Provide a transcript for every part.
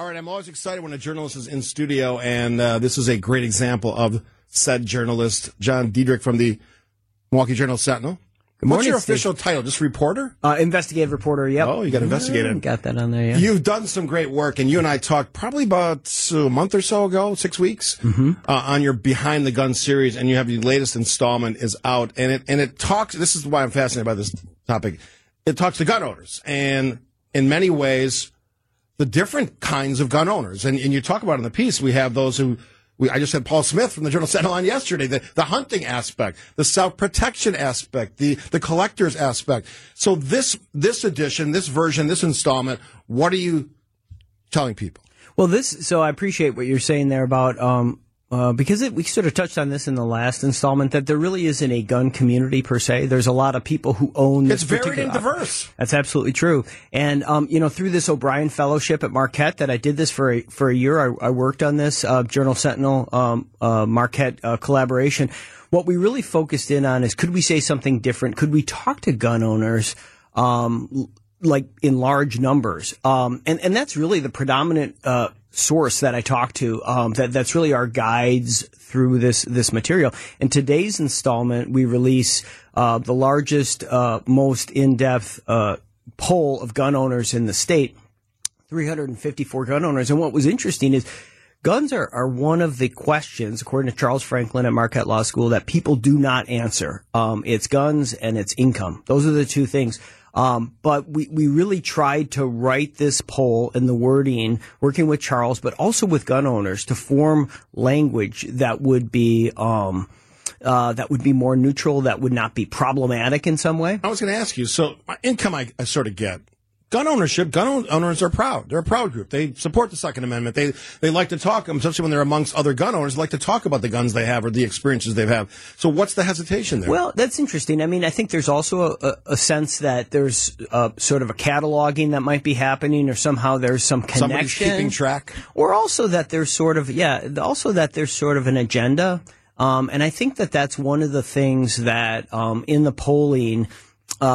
All right, I'm always excited when a journalist is in studio, and this is a great example of said journalist, John Diedrich from the Milwaukee Journal Sentinel. Good morning, What's your official title? Just reporter? Investigative reporter, yep. Oh, you got investigated. Got that on there, yeah. You've done some great work, and you and I talked probably about a month or so ago, 6 weeks, on your Behind the Gun series, and you have the latest installment is out, and it talks, this is why I'm fascinated by this topic, it talks to gun owners, and in many ways, the different kinds of gun owners, and you talk about in the piece, we have those who... I just had Paul Smith from the Journal Sentinel on yesterday, the hunting aspect, the self-protection aspect, the collector's aspect. So this edition, this version, this installment, what are you telling people? Well, so I appreciate what you're saying there about, because we sort of touched on this in the last installment, that there really isn't a gun community per se. There's a lot of people who own this particular... It's varied and diverse. That's absolutely true. And, through this O'Brien Fellowship at Marquette that I did this for a year, I worked on this Journal Sentinel Marquette collaboration. What we really focused in on is, could we say something different? Could we talk to gun owners like in large numbers? And that's really the predominant source that I talked to, that's really our guides through this material. In today's installment, we release the largest, most in-depth poll of gun owners in the state, 354 gun owners. And what was interesting is guns are one of the questions, according to Charles Franklin at Marquette Law School, that people do not answer. It's guns and it's income. Those are the two things. But we really tried to write this poll and the wording, working with Charles, but also with gun owners, to form language that would be more neutral, that would not be problematic in some way. I was going to ask you, so income I sort of get. Gun ownership, gun owners are proud. They're a proud group. They support the Second Amendment. They like to talk, especially when they're amongst other gun owners, like to talk about the guns they have or the experiences they've had. So what's the hesitation there? Well, that's interesting. I mean, I think there's also a sense that there's sort of a cataloging that might be happening, or somehow there's some connection. Somebody's keeping track. Or also that there's sort of, an agenda. And I think that's one of the things that in the polling –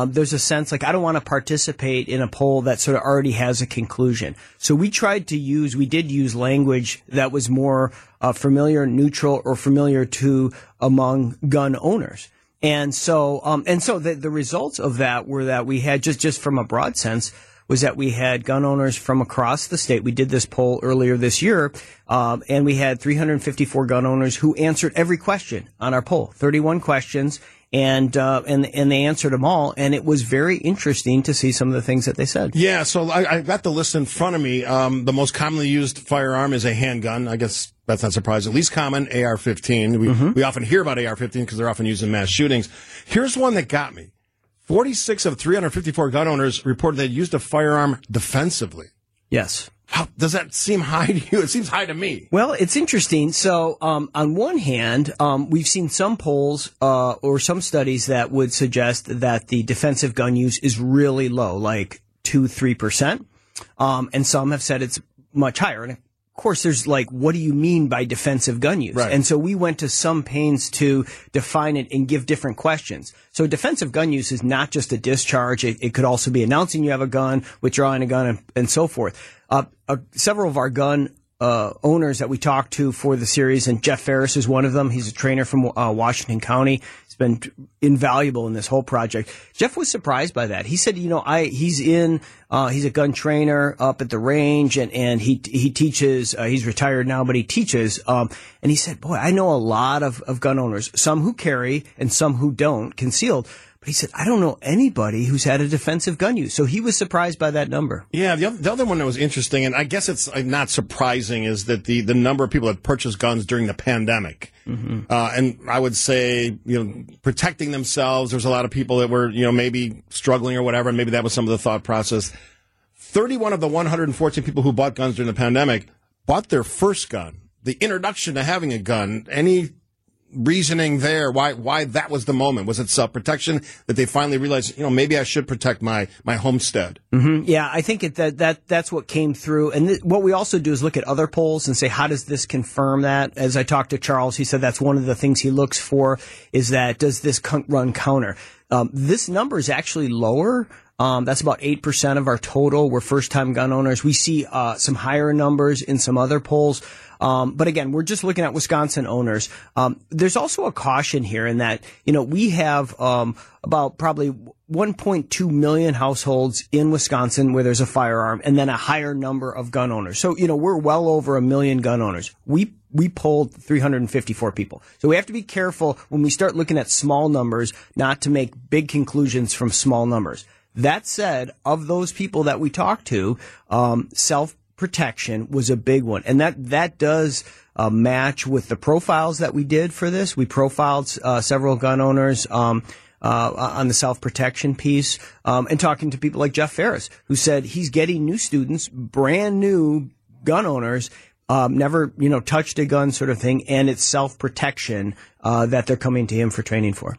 there's a sense like I don't want to participate in a poll that sort of already has a conclusion. So we did use language that was more familiar, neutral, or familiar to among gun owners. And so the results of that were that we had just from a broad sense was that we had gun owners from across the state. We did this poll earlier this year, and we had 354 gun owners who answered every question on our poll, 31 questions. And they answered them all, and it was very interesting to see some of the things that they said. Yeah, so I've got the list in front of me. The most commonly used firearm is a handgun. I guess that's not surprising. Least common, AR-15. We often hear about AR-15 because they're often used in mass shootings. Here's one that got me. 46 of 354 gun owners reported they used a firearm defensively. Yes. How does that seem high to you? It seems high to me. Well, it's interesting. So, on one hand, we've seen some polls, or some studies that would suggest that the defensive gun use is really low, like 2-3%. And some have said it's much higher. And of course, there's like, what do you mean by defensive gun use? Right. And so we went to some pains to define it and give different questions. So defensive gun use is not just a discharge. It could also be announcing you have a gun, withdrawing a gun, and so forth. Several of our gun owners that we talked to for the series, and Jeff Ferris is one of them. He's a trainer from Washington County. He's been invaluable in this whole project. Jeff was surprised by that. He said, he's a gun trainer up at the range, and he teaches. He's retired now, but he teaches. And he said, boy, I know a lot of gun owners, some who carry and some who don't, concealed. He said, I don't know anybody who's had a defensive gun use. So he was surprised by that number. Yeah, the other one that was interesting, and I guess it's not surprising, is that the number of people that purchased guns during the pandemic. Mm-hmm. And I would say, protecting themselves. There's a lot of people that were, maybe struggling or whatever. And maybe that was some of the thought process. 31 of the 114 people who bought guns during the pandemic bought their first gun. The introduction to having a gun, any reasoning there, why that was the moment? Was it self-protection that they finally realized, maybe I should protect my homestead? Mm-hmm. Yeah, I think that's what came through. And what we also do is look at other polls and say, how does this confirm that? As I talked to Charles, he said that's one of the things he looks for, is that does this run counter? This number is actually lower That's about 8% of our total. We're first-time gun owners. We see some higher numbers in some other polls. But again, we're just looking at Wisconsin owners. There's also a caution here in that, you know, we have about probably 1.2 million households in Wisconsin where there's a firearm, and then a higher number of gun owners. So, you know, we're well over a million gun owners. We polled 354 people. So we have to be careful when we start looking at small numbers not to make big conclusions from small numbers. That said, of those people that we talked to, self-protection was a big one. And that does match with the profiles that we did for this. We profiled several gun owners on the self-protection piece, and talking to people like Jeff Ferris, who said he's getting new students, brand new gun owners, never, you know, touched a gun sort of thing, and it's self-protection that they're coming to him for training for.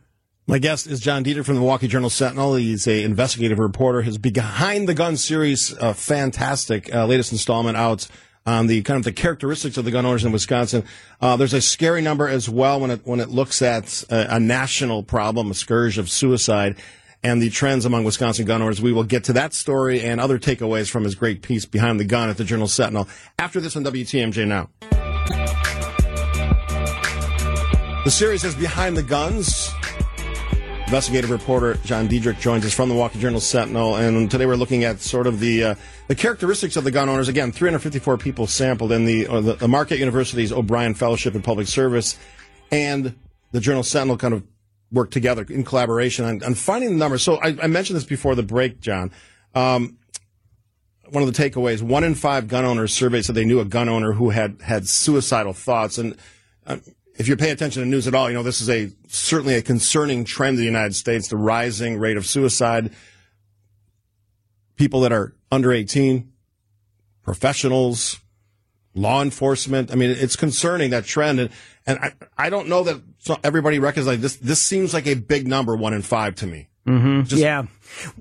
My guest is John Diedrich from the Milwaukee Journal Sentinel. He's an investigative reporter. His Behind the Gun series, fantastic, latest installment out on the kind of the characteristics of the gun owners in Wisconsin. There's a scary number as well when it looks at a national problem, a scourge of suicide, and the trends among Wisconsin gun owners. We will get to that story and other takeaways from his great piece, Behind the Gun, at the Journal Sentinel. After this on WTMJ Now. The series is Behind the Guns. Investigative reporter John Diedrich joins us from the Milwaukee Journal Sentinel, and today we're looking at sort of the characteristics of the gun owners. Again, 354 people sampled in the Marquette University's O'Brien Fellowship in Public Service, and the Journal Sentinel kind of worked together in collaboration on finding the numbers. So I mentioned this before the break, John. One of the takeaways, 1 in 5 gun owners surveyed said they knew a gun owner who had suicidal thoughts, and if you pay attention to news at all, you know this is certainly a concerning trend in the United States, the rising rate of suicide. People that are under 18, professionals, law enforcement. I mean, it's concerning, that trend. And I don't know that everybody recognizes this. This seems like a big number, 1 in 5 to me. Mm-hmm. Yeah.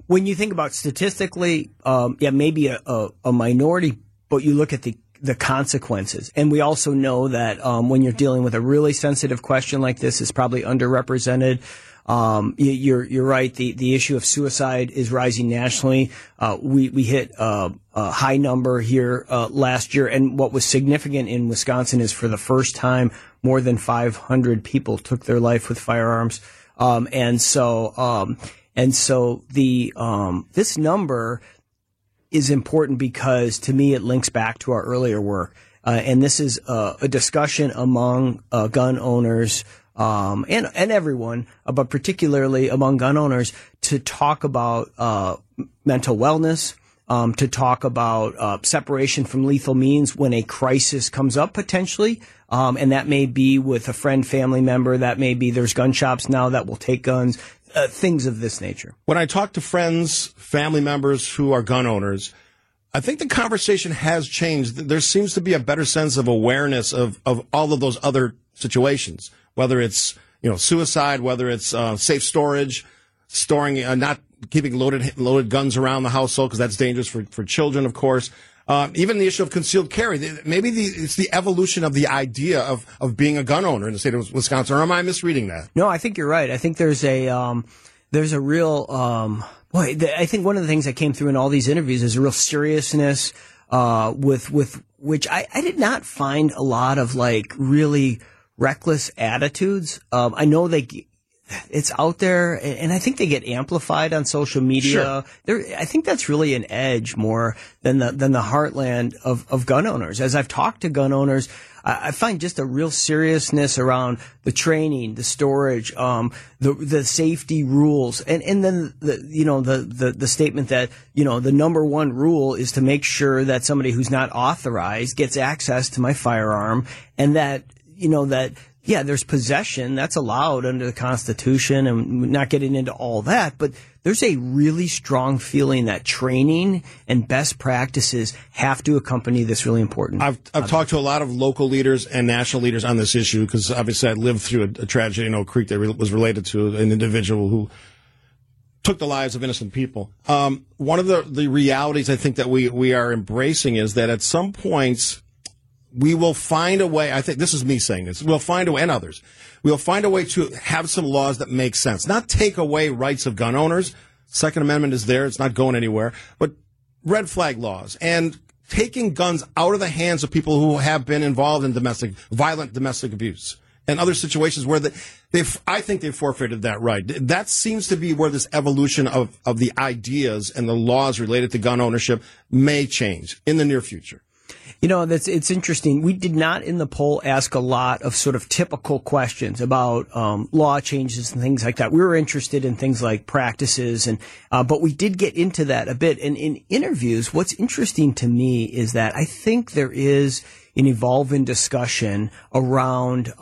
When you think about statistically, maybe a minority, but you look at the consequences. And we also know that when you're dealing with a really sensitive question like this, it's probably underrepresented. You're right. The issue of suicide is rising nationally. We hit a high number here last year. And what was significant in Wisconsin is for the first time, more than 500 people took their life with firearms. So this number is important because, to me, it links back to our earlier work. And this is a discussion among gun owners and everyone, but particularly among gun owners, to talk about mental wellness, to talk about separation from lethal means when a crisis comes up potentially. And that may be with a friend, family member. That may be there's gun shops now that will take guns. Things of this nature. When I talk to friends, family members who are gun owners, I think the conversation has changed. There seems to be a better sense of awareness of all of those other situations, whether it's, you know, suicide, whether it's safe storage, storing, not keeping loaded guns around the household because that's dangerous for children, of course. Even the issue of concealed carry. Maybe it's the evolution of the idea of being a gun owner in the state of Wisconsin. Or am I misreading that? No, I think you're right. I think there's a real I think one of the things that came through in all these interviews is a real seriousness with which I did not find a lot of like really reckless attitudes. I know it's out there, and I think they get amplified on social media. Sure. I think that's really an edge more than the heartland of gun owners. As I've talked to gun owners, I find just a real seriousness around the training, the storage, the safety rules, and then the statement that, you know, the number one rule is to make sure that somebody who's not authorized gets access to my firearm, and that, you know, that. Yeah, there's possession that's allowed under the Constitution, and not getting into all that, but there's a really strong feeling that training and best practices have to accompany this really important. I've talked to a lot of local leaders and national leaders on this issue because obviously I lived through a tragedy in Oak Creek that was related to an individual who took the lives of innocent people. One of the realities I think that we are embracing is that at some points, we will find a way, I think this is me saying this, we'll find a way, and others, we'll find a way to have some laws that make sense. Not take away rights of gun owners, Second Amendment is there. It's not going anywhere. But red flag laws and taking guns out of the hands of people who have been involved in violent domestic abuse and other situations where I think they've forfeited that right. That seems to be where this evolution of the ideas and the laws related to gun ownership may change in the near future. You know, it's interesting. We did not in the poll ask a lot of sort of typical questions about law changes and things like that. We were interested in things like practices, and but we did get into that a bit. And in interviews, what's interesting to me is that I think there is an evolving discussion around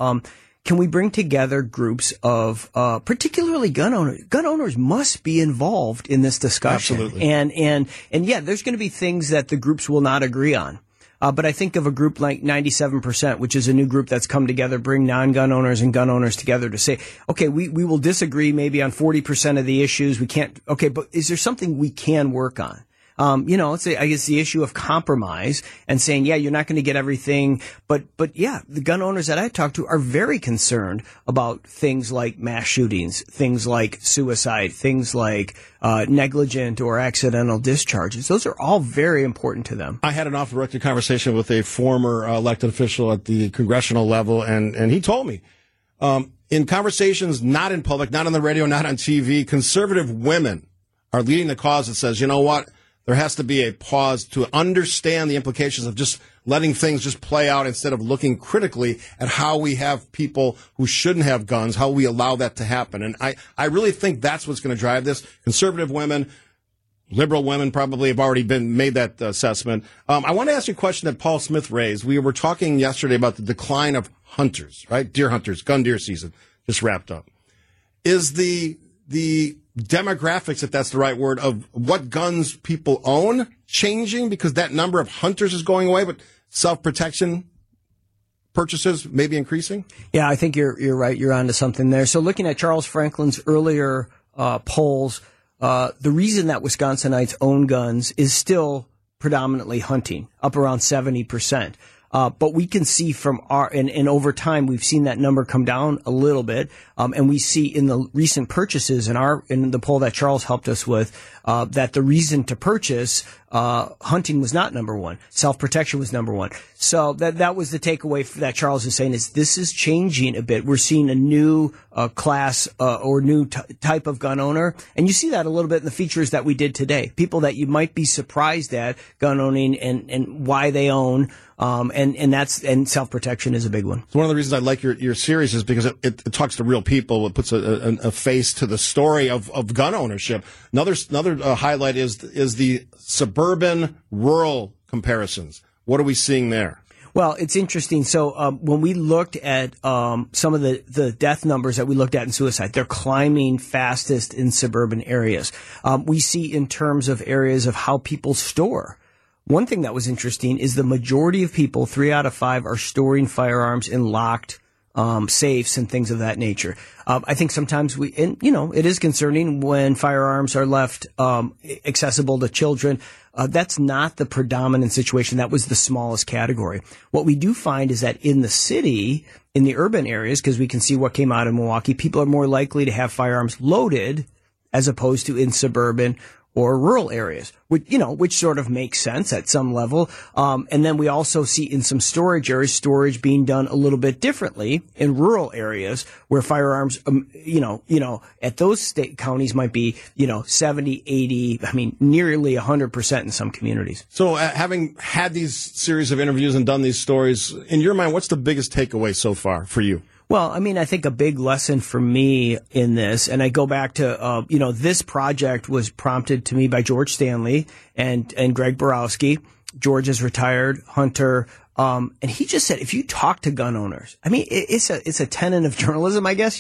can we bring together groups of particularly gun owners? Gun owners must be involved in this discussion. Absolutely. And yeah, there's going to be things that the groups will not agree on. But I think of a group like 97%, which is a new group that's come together, bring non-gun owners and gun owners together to say, okay, we will disagree maybe on 40% of the issues. We can't, okay, but is there something we can work on? You know, it's the issue of compromise and saying, yeah, you're not going to get everything. But yeah, the gun owners that I talk to are very concerned about things like mass shootings, things like suicide, things like negligent or accidental discharges. Those are all very important to them. I had an off-the-record conversation with a former elected official at the congressional level, and he told me, in conversations not in public, not on the radio, not on TV, conservative women are leading the cause that says, you know what? There has to be a pause to understand the implications of just letting things just play out instead of looking critically at how we have people who shouldn't have guns, how we allow that to happen. And I really think that's what's going to drive this. Conservative women, liberal women probably have already made that assessment. I want to ask you a question that Paul Smith raised. We were talking yesterday about the decline of hunters, right? Deer hunters, gun deer season just wrapped up. Is the demographics, if that's the right word, of what guns people own changing because that number of hunters is going away, but self-protection purchases may be increasing? Yeah, I think you're right. You're onto something there. So looking at Charles Franklin's earlier polls, the reason that Wisconsinites own guns is still predominantly hunting, up around 70%. But we can see from and over time, we've seen that number come down a little bit. And we see in the recent purchases in the poll that Charles helped us with, that the reason to purchase, hunting was not number one. Self-protection was number one. So that was the takeaway that Charles is saying is this is changing a bit. We're seeing a new, class, or new type of gun owner. And you see that a little bit in the features that we did today. People that you might be surprised at gun owning and why they own. And self-protection is a big one. One of the reasons I like your series is because it talks to real people. It puts a face to the story of gun ownership. Another highlight is the suburban rural comparisons. What are we seeing there? Well, it's interesting. So when we looked at some of the death numbers that we looked at in suicide, they're climbing fastest in suburban areas. We see in terms of areas of how people store. One thing that was interesting is the majority of people, 3 out of 5, are storing firearms in locked safes and things of that nature. I think sometimes it is concerning when firearms are left accessible to children. That's not the predominant situation. That was the smallest category. What we do find is that in the city, in the urban areas, because we can see what came out of Milwaukee, people are more likely to have firearms loaded as opposed to in suburban or rural areas, which sort of makes sense at some level. And then we also see in some storage areas, storage being done a little bit differently in rural areas where firearms, at those state counties might be, 70, 80, nearly 100% in some communities. So having had these series of interviews and done these stories, in your mind, what's the biggest takeaway so far for you? Well, I think a big lesson for me in this, and I go back to, this project was prompted to me by George Stanley and Greg Borowski. George is retired hunter. And he just said, if you talk to gun owners, it's a tenet of journalism, I guess,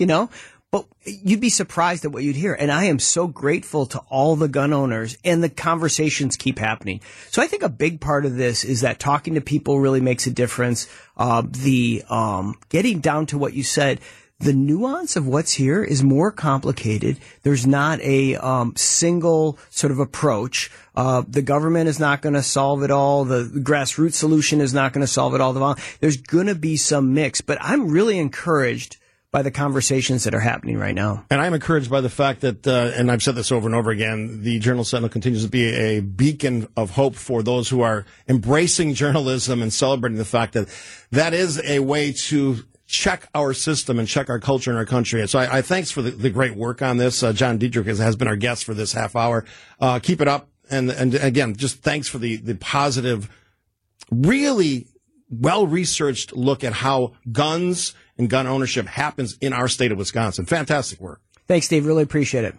but you'd be surprised at what you'd hear. And I am so grateful to all the gun owners, and the conversations keep happening. So I think a big part of this is that talking to people really makes a difference. Getting down to what you said, the nuance of what's here is more complicated. There's not a single sort of approach. The government is not going to solve it all. The grassroots solution is not going to solve it all. There's going to be some mix, but I'm really encouraged by the conversations that are happening right now. And I'm encouraged by the fact that, and I've said this over and over again, the Journal Sentinel continues to be a beacon of hope for those who are embracing journalism and celebrating the fact that that is a way to check our system and check our culture in our country. And so I thanks for the great work on this. John Diedrich has been our guest for this half hour. Keep it up. And again, just thanks for the positive, really well-researched look at how guns and gun ownership happens in our state of Wisconsin. Fantastic work. Thanks, Steve. Really appreciate it.